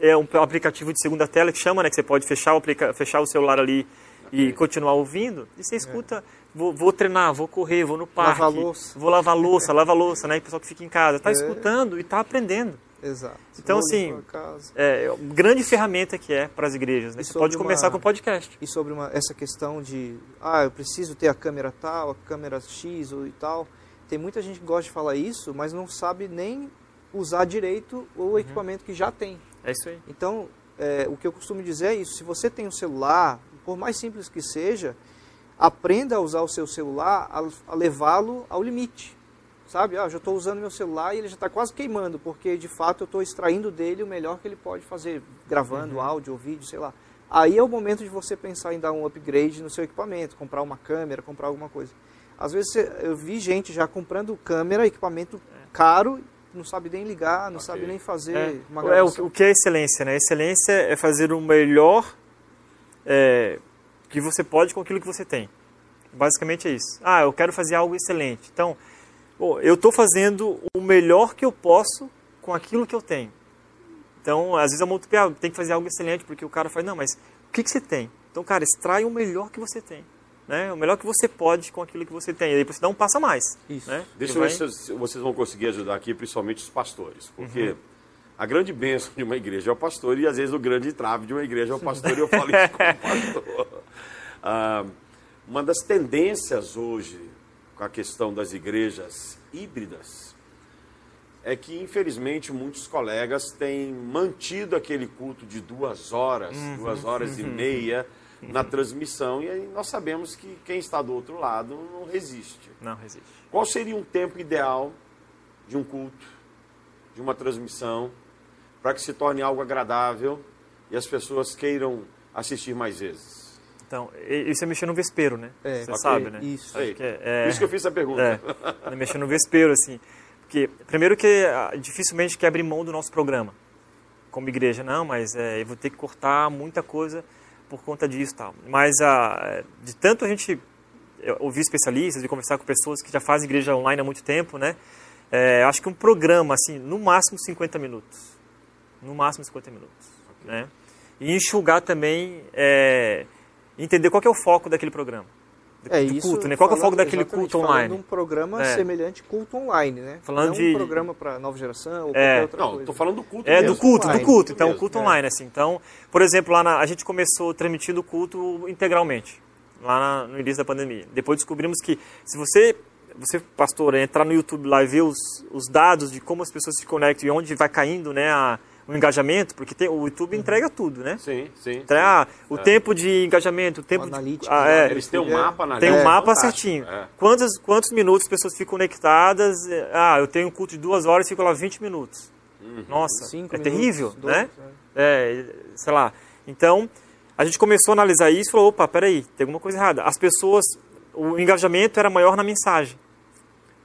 é um aplicativo de segunda tela que chama, né, que você pode fechar o celular ali e continuar ouvindo, e você escuta, vou treinar, vou correr, vou no parque, vou lavar louça, né, o pessoal que fica em casa, tá escutando e tá aprendendo. Exato. Então, assim, é uma grande ferramenta que é para as igrejas, né? Você pode começar com podcast. E sobre essa questão de, eu preciso ter a câmera tal, a câmera X ou e tal. Tem muita gente que gosta de falar isso, mas não sabe nem usar direito o equipamento que já tem. É isso aí. Então, o que eu costumo dizer é isso. Se você tem um celular, por mais simples que seja, aprenda a usar o seu celular, a levá-lo ao limite. Sabe, já estou usando meu celular e ele já está quase queimando, porque de fato eu estou extraindo dele o melhor que ele pode fazer, gravando áudio ou vídeo, sei lá. Aí é o momento de você pensar em dar um upgrade no seu equipamento, comprar uma câmera, comprar alguma coisa. Às vezes eu vi gente já comprando câmera, equipamento caro, não sabe nem ligar, não sabe nem fazer uma gravação. O que é excelência, né? Excelência é fazer o melhor que você pode com aquilo que você tem. Basicamente é isso. Eu quero fazer algo excelente. Então, eu estou fazendo o melhor que eu posso com aquilo que eu tenho. Então, às vezes eu monto, tem que fazer algo excelente, porque o cara faz, não, mas o que você tem? Então, cara, extrai o melhor que você tem, né? O melhor que você pode com aquilo que você tem. E aí, você dá um passo a mais. Isso. Né? Deixa eu ver se vocês vão conseguir ajudar aqui, principalmente os pastores, porque a grande bênção de uma igreja é o pastor, e às vezes o grande trave de uma igreja é o pastor, e eu falo isso como pastor. Uma das tendências hoje, a questão das igrejas híbridas, é que, infelizmente, muitos colegas têm mantido aquele culto de 2 horas, 2 horas e meia na transmissão, e aí nós sabemos que quem está do outro lado não resiste. Não resiste. Qual seria um tempo ideal de um culto, de uma transmissão, para que se torne algo agradável e as pessoas queiram assistir mais vezes? Então, isso é mexer no vespeiro, né? Você sabe, né? Isso. Por isso que eu fiz essa pergunta. É mexer no vespeiro, assim. Porque, primeiro que dificilmente quer abrir mão do nosso programa, como igreja. Não, mas eu vou ter que cortar muita coisa por conta disso e tal. Mas, de tanto a gente ouvir especialistas e conversar com pessoas que já fazem igreja online há muito tempo, né? Acho que um programa, assim, no máximo 50 minutos. No máximo 50 minutos, né? E enxugar também... entender qual que é o foco daquele programa. Do culto, né? Qual que é o foco daquele culto online? Falando de um programa semelhante culto online, né? Falando de um programa para nova geração ou qualquer outra coisa. Não, estou falando do culto mesmo. Do culto. Então, o culto online, assim. Então, por exemplo, lá a gente começou transmitindo o culto integralmente, lá no início da pandemia. Depois descobrimos que se você pastor, entrar no YouTube lá e ver os dados de como as pessoas se conectam e onde vai caindo, né, o engajamento, porque o YouTube entrega tudo, né? Sim. Entrega o tempo de engajamento, o tempo analítico. Eles têm um mapa analítico. Tem um mapa certinho. Quantos minutos as pessoas ficam conectadas? Eu tenho um culto de 2 horas e fico lá 20 minutos. Nossa, 5 minutos, terrível, 12, né? Sei lá. Então, a gente começou a analisar isso e falou, opa, peraí, tem alguma coisa errada. As pessoas, o engajamento era maior na mensagem.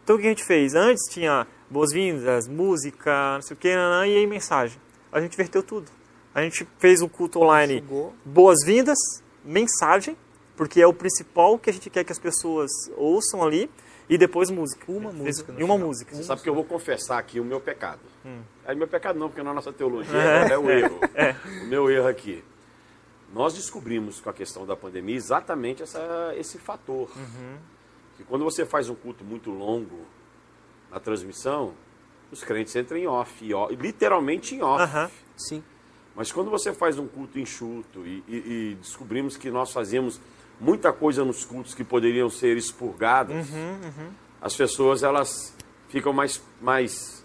Então, o que a gente fez? Antes tinha boas-vindas, música, não sei o que, e aí mensagem. A gente inverteu tudo. A gente fez um culto online, boas-vindas, mensagem, porque é o principal que a gente quer que as pessoas ouçam ali, e depois música. Uma música. Você sabe que eu vou confessar aqui o meu pecado. Meu pecado não, porque na nossa teologia é o erro. O meu erro aqui. Nós descobrimos com a questão da pandemia exatamente esse fator. Que quando você faz um culto muito longo na transmissão, os crentes entram em off, literalmente em off. Sim. Mas quando você faz um culto enxuto e descobrimos que nós fazemos muita coisa nos cultos que poderiam ser expurgadas, as pessoas elas ficam mais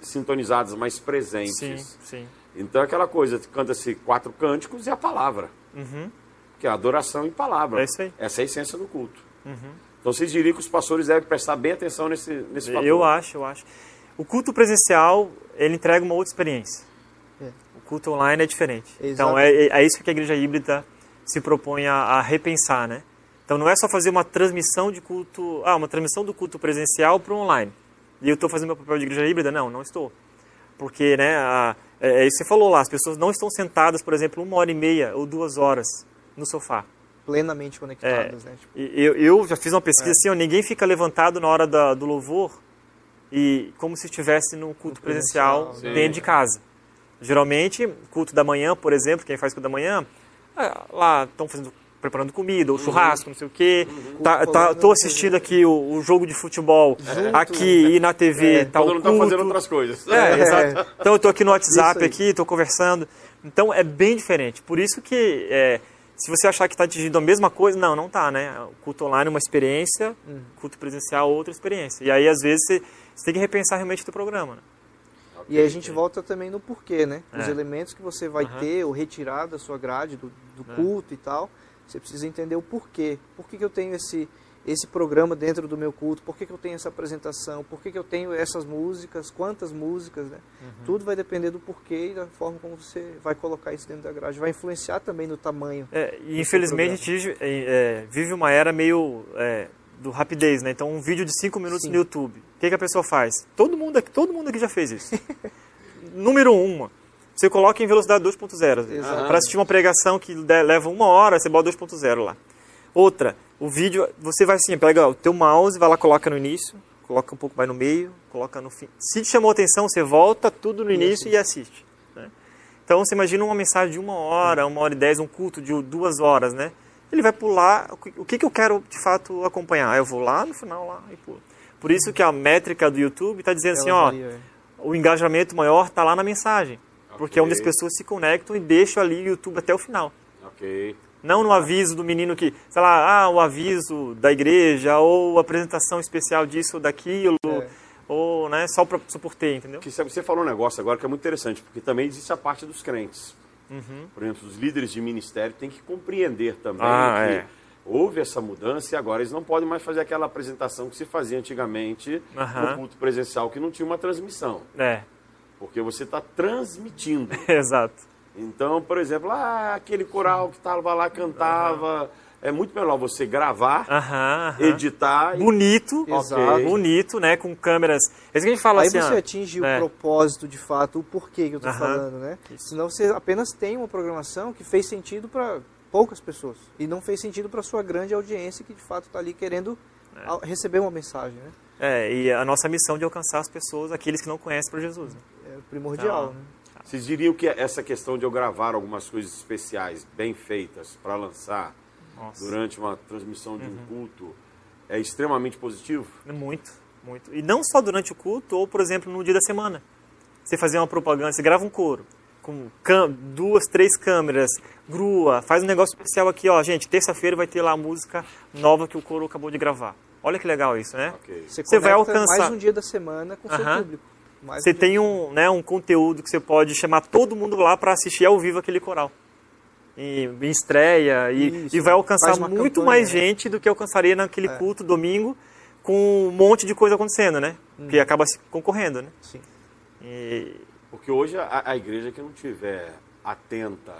sintonizadas, mais presentes. Sim. Então aquela coisa, canta-se 4 cânticos e a palavra, que é adoração e palavra. É isso aí. Essa é a essência do culto. Então vocês diriam que os pastores devem prestar bem atenção nesse fator. Eu acho. O culto presencial, ele entrega uma outra experiência. O culto online é diferente. Exato. Então, é isso que a igreja híbrida se propõe a repensar, né? Então, não é só fazer uma transmissão de culto... uma transmissão do culto presencial para o online. E eu estou fazendo meu papel de igreja híbrida? Não estou. Porque, né, isso que você falou lá, as pessoas não estão sentadas, por exemplo, 1 hora e meia ou 2 horas no sofá. plenamente conectadas. Né? Tipo, eu já fiz uma pesquisa assim, ó, ninguém fica levantado na hora do louvor e como se estivesse no culto presencial dentro de casa. Geralmente, culto da manhã, por exemplo, quem faz culto da manhã, lá estão preparando comida, ou churrasco, não sei o quê. Estou assistindo aqui o jogo de futebol aqui e na TV. Quando não estão fazendo outras coisas. Exato. Então, eu estou aqui no WhatsApp, estou conversando. Então, é bem diferente. Por isso que, se você achar que está atingindo a mesma coisa, não está, né? O culto online é uma experiência, culto presencial é outra experiência. E aí, às vezes, você tem que repensar realmente o teu programa, né? E aí a gente volta também no porquê, né? Os elementos que você vai ter ou retirar da sua grade, do culto e tal, você precisa entender o porquê. Por que que eu tenho esse programa dentro do meu culto? Por que que eu tenho essa apresentação? Por que que eu tenho essas músicas? Quantas músicas, né? Tudo vai depender do porquê e da forma como você vai colocar isso dentro da grade. Vai influenciar também no tamanho. E infelizmente a gente vive uma era meio... do rapidez, né? Então, um vídeo de 5 minutos no YouTube. O que a pessoa faz? Todo mundo aqui já fez isso. Número 1, você coloca em velocidade 2.0. Para assistir uma pregação que leva 1 hora, você bota 2.0 lá. Outra, o vídeo, você vai assim, pega o teu mouse, vai lá, coloca no início, coloca um pouco mais no meio, coloca no fim. Se te chamou a atenção, você volta tudo no início e assiste. Né? Então, você imagina uma mensagem de 1 hora, 1h10, um culto de 2 horas, né? Ele vai pular, o que eu quero de fato acompanhar? Eu vou lá no final lá e pulo. Por isso que a métrica do YouTube está dizendo assim, o engajamento maior está lá na mensagem. Okay. Porque é onde as pessoas se conectam e deixam ali o YouTube até o final. Ok. Não no aviso do menino que, sei lá, o aviso da igreja, ou a apresentação especial disso ou daquilo, ou né, só para suportar, entendeu? Que, sabe, você falou um negócio agora que é muito interessante, porque também existe a parte dos crentes. Por exemplo, os líderes de ministério têm que compreender também que houve essa mudança e agora eles não podem mais fazer aquela apresentação que se fazia antigamente no culto presencial, que não tinha uma transmissão. Porque você está transmitindo. Exato. Então, por exemplo, aquele coral que estava lá, cantava... É muito melhor você gravar, editar... Bonito, bonito, né? Com câmeras... É isso que a gente fala. Aí assim, você atinge o propósito, de fato, o porquê que eu estou falando, né? Isso. Senão você apenas tem uma programação que fez sentido para poucas pessoas. E não fez sentido para a sua grande audiência que, de fato, está ali querendo receber uma mensagem, né? E a nossa missão de alcançar as pessoas, aqueles que não conhecem para Jesus. Né? É primordial, então, né? Vocês diriam que essa questão de eu gravar algumas coisas especiais, bem feitas, para lançar... Nossa. Durante uma transmissão de um culto, é extremamente positivo? Muito, muito. E não só durante o culto, ou, por exemplo, no dia da semana. Você fazer uma propaganda, você grava um coro, com 2, 3 câmeras, grua, faz um negócio especial aqui, ó, gente, terça-feira vai ter lá a música nova que o coro acabou de gravar. Olha que legal isso, né? Okay. Você vai alcançar mais um dia da semana com o seu público. Mais você tem um conteúdo que você pode chamar todo mundo lá para assistir ao vivo aquele coral. Em estreia, e vai alcançar muito campanha, mais gente do que alcançaria naquele culto domingo, com um monte de coisa acontecendo, né? Que acaba se concorrendo, né? Sim. Porque hoje a igreja que não tiver atenta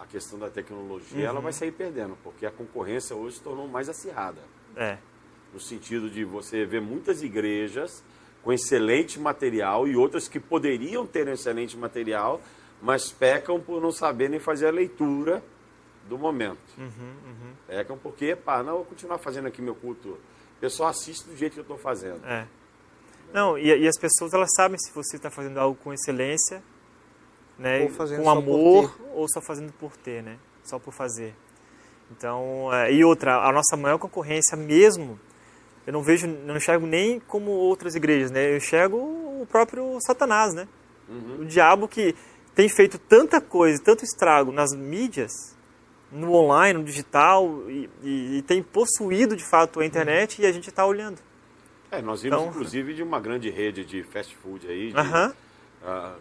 à questão da tecnologia, ela vai sair perdendo, porque a concorrência hoje se tornou mais acirrada. No sentido de você ver muitas igrejas com excelente material e outras que poderiam ter um excelente material, mas pecam por não saber nem fazer a leitura do momento. Pecam porque, eu vou continuar fazendo aqui meu culto. O pessoal assiste do jeito que eu estou fazendo. Não, e as pessoas, elas sabem se você está fazendo algo com excelência, né, ou fazendo com amor, ou só fazendo por ter, né, só por fazer. Então, e outra, a nossa maior concorrência mesmo, eu não enxergo nem como outras igrejas, né, eu enxergo o próprio Satanás, né, o diabo que... tem feito tanta coisa, tanto estrago nas mídias, no online, no digital, e tem possuído, de fato, a internet, e a gente está olhando. Nós vimos, então, inclusive, de uma grande rede de fast food aí,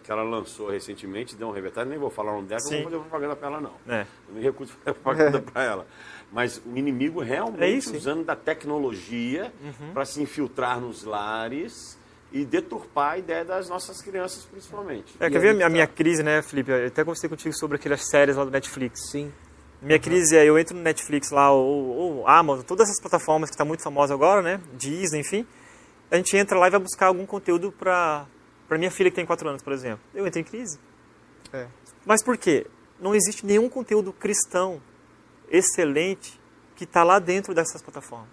que ela lançou recentemente, deu um revetado, nem vou falar o nome dela, não vou fazer propaganda para ela, não. Não me recuso fazer propaganda para ela. Mas o inimigo realmente usando da tecnologia para se infiltrar nos lares... e deturpar a ideia das nossas crianças, principalmente. Quer ver a minha crise, né, Felipe? Eu até conversei contigo sobre aquelas séries lá do Netflix. Sim. Minha crise é, eu entro no Netflix lá, ou Amazon, todas essas plataformas que estão muito famosas agora, né? Disney, enfim. A gente entra lá e vai buscar algum conteúdo para minha filha que tem 4 anos, por exemplo. Eu entro em crise. Mas por quê? Não existe nenhum conteúdo cristão excelente que está lá dentro dessas plataformas.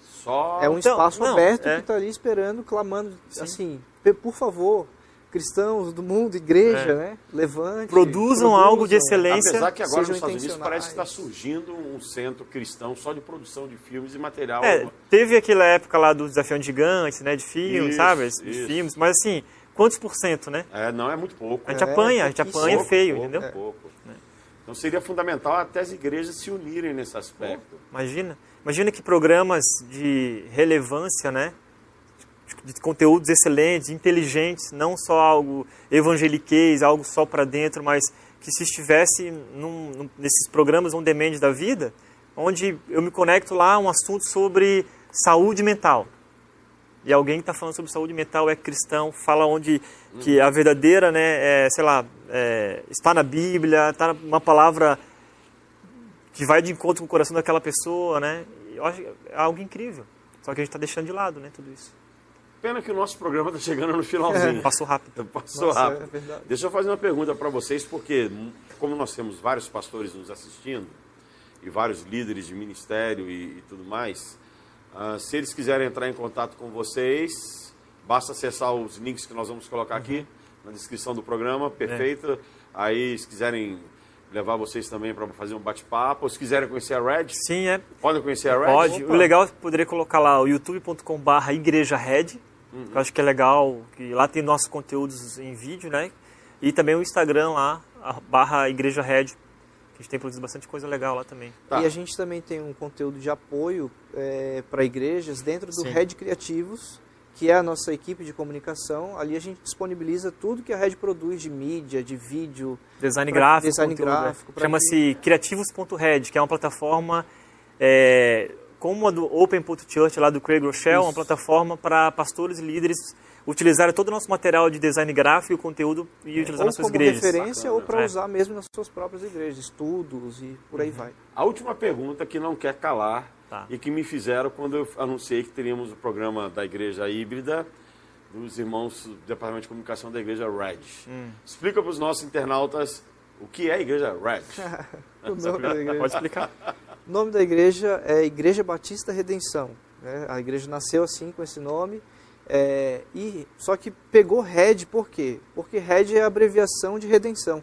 Só... É um espaço aberto que está ali esperando, clamando, assim, por favor, cristãos do mundo, igreja, né? Levante. Produzam algo de excelência. Apesar que agora nos Estados Unidos parece que está surgindo um centro cristão só de produção de filmes e material. É, teve aquela época lá do Desafio Gigante, né? De filmes, isso, sabe? De filmes, mas assim, quantos por cento, né? É, não, é muito pouco. A gente apanha pouco, feio, pouco, entendeu? Pouco. Então seria fundamental até as igrejas se unirem nesse aspecto. Imagina. Imagina que programas de relevância, né? De conteúdos excelentes, inteligentes, não só algo evangeliquez, algo só para dentro, mas que se estivesse nesses programas on demand da vida, onde eu me conecto lá a um assunto sobre saúde mental. E alguém que está falando sobre saúde mental é cristão, fala onde que a verdadeira, né, está na Bíblia, está uma palavra que vai de encontro com o coração daquela pessoa, né? Eu acho que é algo incrível. Só que a gente está deixando de lado, né, tudo isso. Pena que o nosso programa está chegando no finalzinho. Passou rápido. Passou rápido. É, deixa eu fazer uma pergunta para vocês, porque como nós temos vários pastores nos assistindo, e vários líderes de ministério e tudo mais... se eles quiserem entrar em contato com vocês, basta acessar os links que nós vamos colocar aqui na descrição do programa, perfeito. Aí, se quiserem levar vocês também para fazer um bate-papo, ou se quiserem conhecer a Red, podem conhecer a Red. Pode. O legal é poder colocar lá o youtube.com/igreja-red, que eu acho que é legal, que lá tem nossos conteúdos em vídeo, né? E também o Instagram lá, /igreja-red. A gente tem produzido bastante coisa legal lá também. Tá. E a gente também tem um conteúdo de apoio para igrejas dentro do Red Criativos, que é a nossa equipe de comunicação. Ali a gente disponibiliza tudo que a Red produz de mídia, de vídeo, design gráfico. Chama-se Criativos.red, que é uma plataforma como a do Open.Church, lá do Craig Groeschel, uma plataforma para pastores e líderes utilizar todo o nosso material de design gráfico, conteúdo e utilizar nas suas igrejas. Ou como referência ou para usar mesmo nas suas próprias igrejas, estudos e por aí vai. A última pergunta que não quer calar e que me fizeram quando eu anunciei que teríamos o programa da igreja híbrida dos irmãos do Departamento de Comunicação da igreja Red. Explica para os nossos internautas o que é a igreja Red. Pode explicar. O nome da igreja é Igreja Batista Redenção. Né? A igreja nasceu assim com esse nome. Só que pegou Red por quê? Porque Red é a abreviação de redenção.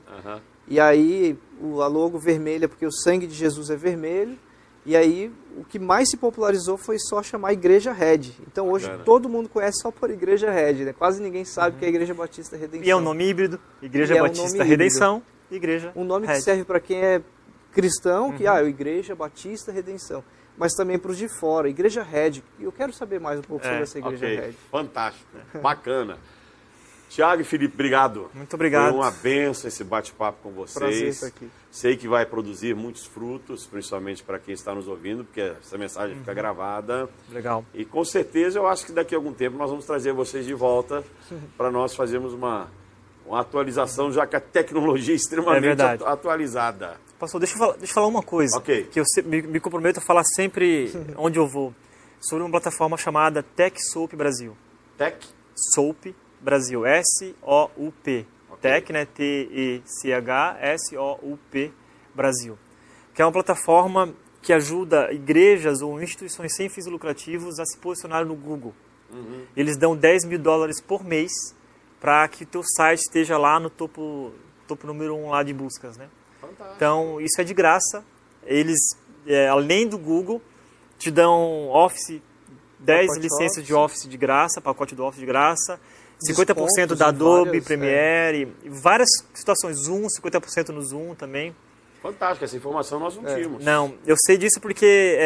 E aí a logo vermelha, porque o sangue de Jesus é vermelho. E aí o que mais se popularizou foi só chamar Igreja Red. Então hoje todo mundo conhece só por Igreja Red, né? Quase ninguém sabe que é a Igreja Batista Redenção. E é um nome híbrido, Igreja Batista Redenção, Igreja Um nome Red. Que serve para quem é cristão, que é Igreja Batista Redenção. Mas também para os de fora, Igreja Red. Eu quero saber mais um pouco sobre essa Igreja Red. Fantástico, bacana. Tiago e Felipe, obrigado. Muito obrigado. Foi uma benção esse bate-papo com vocês. Prazer estar aqui. Sei que vai produzir muitos frutos, principalmente para quem está nos ouvindo, porque essa mensagem fica gravada. Legal. E com certeza eu acho que daqui a algum tempo nós vamos trazer vocês de volta para nós fazermos uma atualização, já que a tecnologia é extremamente atualizada. Pastor, deixa eu falar uma coisa, que eu me comprometo a falar sempre onde eu vou, sobre uma plataforma chamada TechSoup Brasil. TechSoup Brasil, S-O-U-P. Tech, né? T-E-C-H-S-O-U-P Brasil. Que é uma plataforma que ajuda igrejas ou instituições sem fins lucrativos a se posicionar no Google. Eles dão $10.000 por mês para que o teu site esteja lá no topo número 1 lá de buscas, né? Fantástico. Então, isso é de graça. Eles, além do Google, te dão Office, 10 licenças de Office de graça, pacote do Office de graça, 50% da Adobe Premiere, várias situações, Zoom, 50% no Zoom também. Fantástico, essa informação nós não tínhamos. Não, eu sei disso porque...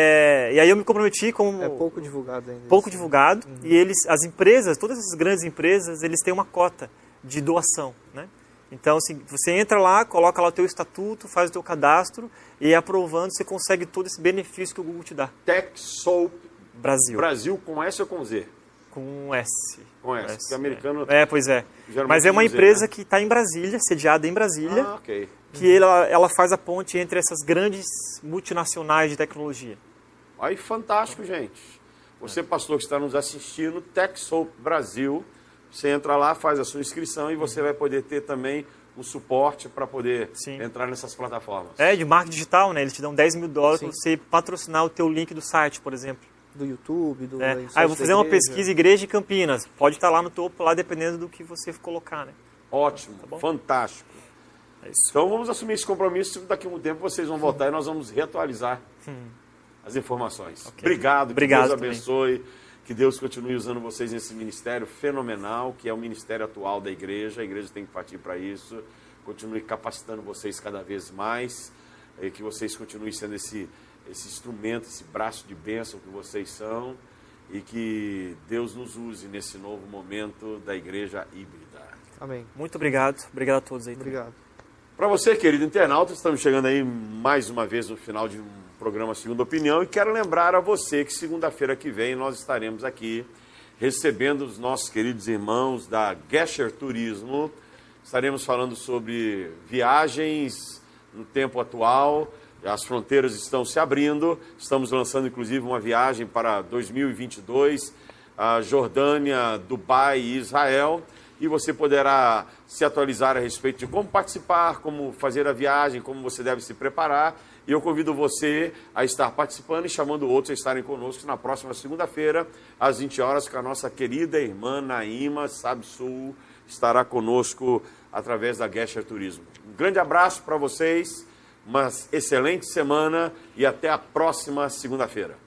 e aí eu me comprometi com... É pouco divulgado ainda. Pouco divulgado. E eles, as empresas, todas essas grandes empresas, eles têm uma cota de doação, né? Então, assim, você entra lá, coloca lá o teu estatuto, faz o teu cadastro e aprovando você consegue todo esse benefício que o Google te dá. TechSoup Brasil. Brasil com S ou com Z? Com S. Com S, porque americano... pois é. Mas é uma empresa que está em Brasília, sediada em Brasília, que ela faz a ponte entre essas grandes multinacionais de tecnologia. Aí, fantástico, gente. Você, pastor, que está nos assistindo, TechSoup Brasil... Você entra lá, faz a sua inscrição e você vai poder ter também o suporte para poder entrar nessas plataformas. É, de marketing digital, né? Eles te dão $10.000 para você patrocinar o teu link do site, por exemplo. Do YouTube, do... É. Ah, eu vou fazer uma pesquisa Igreja de Campinas. Pode estar lá no topo, lá dependendo do que você colocar, né? Ótimo, tá bom? Fantástico. É isso. Então vamos assumir esse compromisso. Daqui a um tempo vocês vão voltar e nós vamos reatualizar as informações. Okay. Obrigado, que Deus abençoe. Também. Que Deus continue usando vocês nesse ministério fenomenal, que é o ministério atual da igreja. A igreja tem que partir para isso. Continue capacitando vocês cada vez mais. E que vocês continuem sendo esse instrumento, esse braço de bênção que vocês são. E que Deus nos use nesse novo momento da igreja híbrida. Amém. Muito obrigado. Obrigado a todos aí. Obrigado. Para você, querido internauta, estamos chegando aí mais uma vez no final de um programa Segunda Opinião, e quero lembrar a você que segunda-feira que vem nós estaremos aqui recebendo os nossos queridos irmãos da Gesher Turismo. Estaremos falando sobre viagens no tempo atual, as fronteiras estão se abrindo, estamos lançando inclusive uma viagem para 2022, a Jordânia, Dubai e Israel, e você poderá se atualizar a respeito de como participar, como fazer a viagem, como você deve se preparar. E eu convido você a estar participando e chamando outros a estarem conosco na próxima segunda-feira, às 20 horas, com a nossa querida irmã Naíma Sabsul, estará conosco através da Gesher Turismo. Um grande abraço para vocês, uma excelente semana e até a próxima segunda-feira.